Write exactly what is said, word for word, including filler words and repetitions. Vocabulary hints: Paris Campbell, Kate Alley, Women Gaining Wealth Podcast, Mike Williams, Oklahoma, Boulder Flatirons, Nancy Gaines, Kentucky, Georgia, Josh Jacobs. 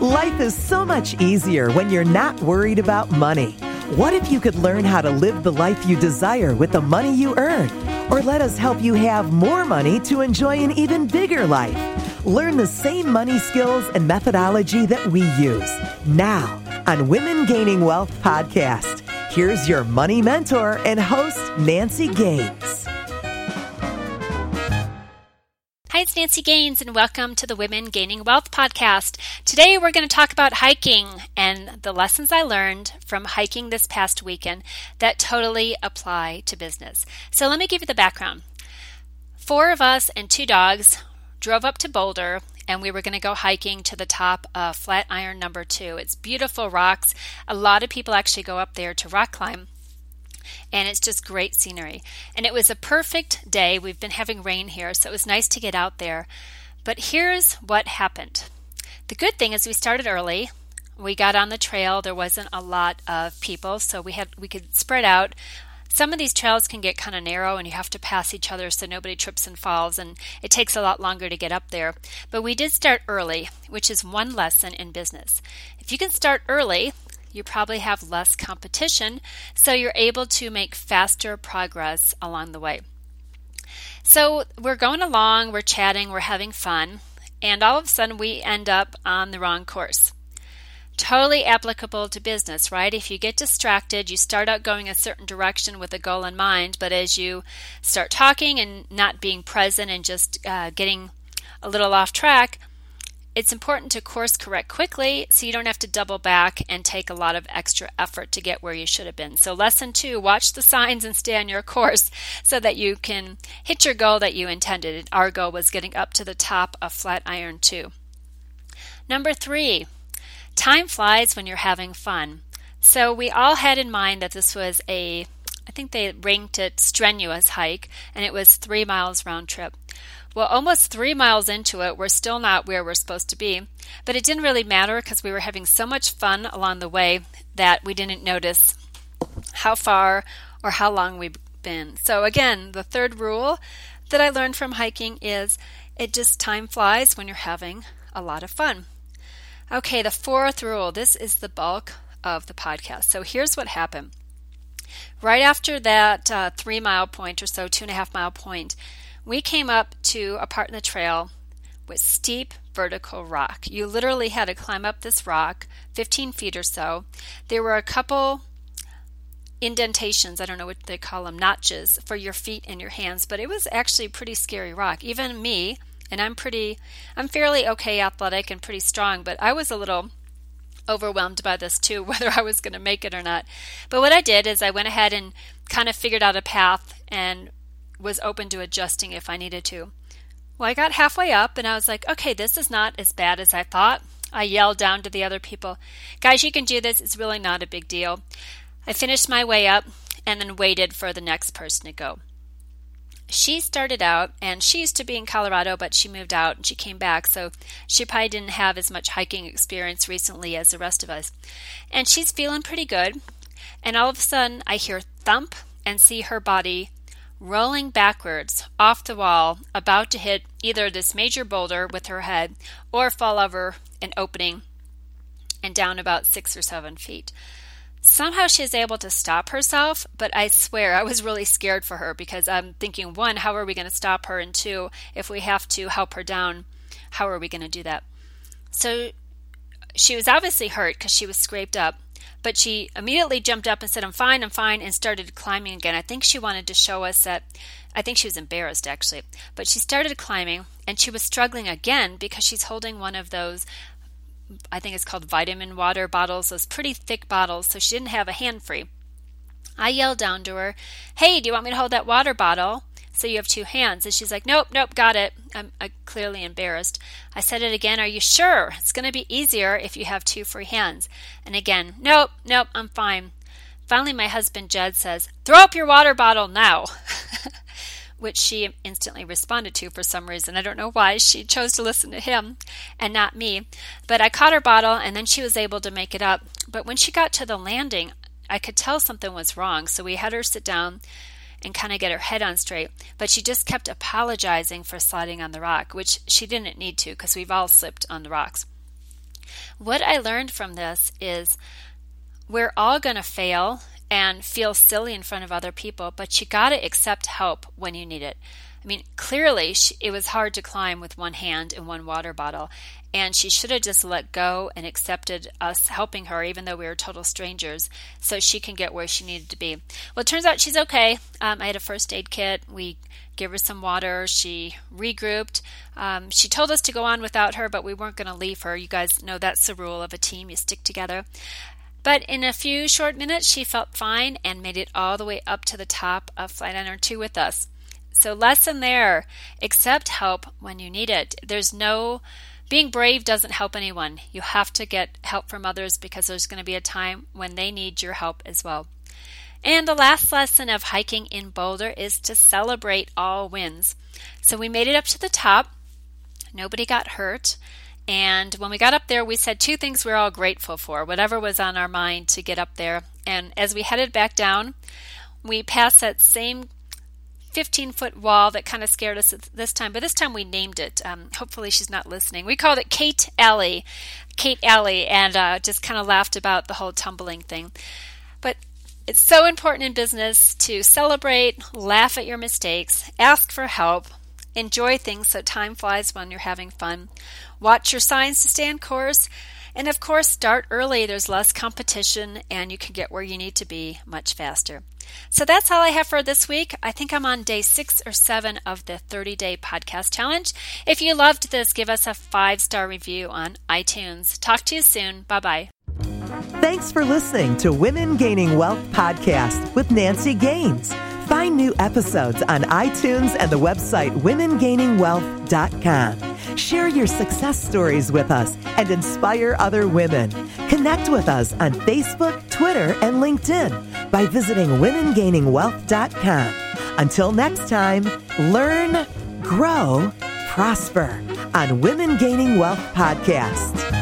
Life is so much easier when you're not worried about money. What if you could learn how to live the life you desire with the money you earn? Or let us help you have more money to enjoy an even bigger life. Learn the same money skills and methodology that we use now on Women Gaining Wealth Podcast. Here's your money mentor and host, Nancy Gaines. Hi, it's Nancy Gaines, and welcome to the Women Gaining Wealth Podcast. Today, we're going to talk about hiking and the lessons I learned from hiking this past weekend that totally apply to business. So let me give you the background. Four of us and two dogs drove up to Boulder, and we were going to go hiking to the top of Flatiron number two. It's beautiful rocks. A lot of people actually go up there to rock climb. And it's just great scenery. And it was a perfect day. We've been having rain here, so it was nice to get out there. But here's what happened. The good thing is we started early. We got on the trail. There wasn't a lot of people, so we had we could spread out. Some of these trails can get kind of narrow, and you have to pass each other so nobody trips and falls, and it takes a lot longer to get up there. But we did start early, which is one lesson in business. If you can start early, you probably have less competition, so you're able to make faster progress along the way. So we're going along, we're chatting, we're having fun, and all of a sudden we end up on the wrong course. Totally applicable to business, right? If you get distracted, you start out going a certain direction with a goal in mind, but as you start talking and not being present and just uh, getting a little off track, it's important to course correct quickly so you don't have to double back and take a lot of extra effort to get where you should have been. So lesson two, watch the signs and stay on your course so that you can hit your goal that you intended. Our goal was getting up to the top of Flatiron two. Number three, time flies when you're having fun. So we all had in mind that this was a, I think they ranked it strenuous hike, and it was three miles round trip. Well, almost three miles into it, we're still not where we're supposed to be, but it didn't really matter because we were having so much fun along the way that we didn't notice how far or how long we've been. So again, the third rule that I learned from hiking is it just time flies when you're having a lot of fun. Okay, the fourth rule. This is the bulk of the podcast. So here's what happened. Right after that uh, three mile point or so, two and a half mile point, we came up to a part in the trail with steep vertical rock. You literally had to climb up this rock, fifteen feet or so. There were a couple indentations, I don't know what they call them, notches for your feet and your hands, but it was actually pretty scary rock. Even me, and I'm pretty, I'm fairly okay athletic and pretty strong, but I was a little overwhelmed by this too, whether I was going to make it or not. But what I did is I went ahead and kind of figured out a path and was open to adjusting if I needed to. Well, I got halfway up and I was like, okay, this is not as bad as I thought. I yelled down to the other people, guys, you can do this. It's really not a big deal. I finished my way up and then waited for the next person to go. She started out, and she used to be in Colorado, but she moved out and she came back, so she probably didn't have as much hiking experience recently as the rest of us. And she's feeling pretty good, and all of a sudden I hear thump and see her body rolling backwards off the wall, about to hit either this major boulder with her head or fall over an opening and down about six or seven feet. Somehow she's able to stop herself, but I swear I was really scared for her because I'm thinking, one, how are we going to stop her? And two, if we have to help her down, how are we going to do that? So she was obviously hurt because she was scraped up, but she immediately jumped up and said, I'm fine, I'm fine, and started climbing again. I think she wanted to show us that, I think she was embarrassed actually, but she started climbing and she was struggling again because she's holding one of those, I think it's called vitamin water bottles, those pretty thick bottles, so she didn't have a hand free. I yelled down to her, hey, do you want me to hold that water bottle so you have two hands? And she's like, nope, nope, got it. I'm, I'm clearly embarrassed. I said it again, are you sure? It's going to be easier if you have two free hands. And again, nope, nope, I'm fine. Finally, my husband Jed says, throw up your water bottle now, which she instantly responded to for some reason. I don't know why she chose to listen to him and not me, but I caught her bottle and then she was able to make it up. But when she got to the landing, I could tell something was wrong. So we had her sit down and kind of get her head on straight, but she just kept apologizing for sliding on the rock, which she didn't need to because we've all slipped on the rocks. What I learned from this is we're all going to fail and feel silly in front of other people, but you got to accept help when you need it. I mean, clearly she, it was hard to climb with one hand and one water bottle, and she should have just let go and accepted us helping her, even though we were total strangers, so she can get where she needed to be. Well, it turns out she's okay. Um, I had a first aid kit. We gave her some water. She regrouped. Um, she told us to go on without her, but we weren't going to leave her. You guys know that's the rule of a team. You stick together. But in a few short minutes, she felt fine and made it all the way up to the top of Flight Honor two with us. So lesson there, accept help when you need it. There's no, being brave doesn't help anyone. You have to get help from others because there's going to be a time when they need your help as well. And the last lesson of hiking in Boulder is to celebrate all wins. So we made it up to the top. Nobody got hurt. And when we got up there, we said two things we're all grateful for, whatever was on our mind to get up there. And as we headed back down, we passed that same fifteen-foot wall that kind of scared us this time, but this time we named it. Um, hopefully she's not listening. We called it Kate Alley, Kate Alley, and uh, just kind of laughed about the whole tumbling thing. But it's so important in business to celebrate, laugh at your mistakes, ask for help, enjoy things so time flies when you're having fun, watch your signs to stay on course, and of course, start early. There's less competition, and you can get where you need to be much faster. So that's all I have for this week. I think I'm on day six or seven of the thirty-day podcast challenge. If you loved this, give us a five-star review on iTunes. Talk to you soon. Bye-bye. Thanks for listening to Women Gaining Wealth Podcast with Nancy Gaines. Find new episodes on iTunes and the website women gaining wealth dot com. Share your success stories with us and inspire other women. Connect with us on Facebook, Twitter, and LinkedIn by visiting women gaining wealth dot com. Until next time, learn, grow, prosper on Women Gaining Wealth Podcast.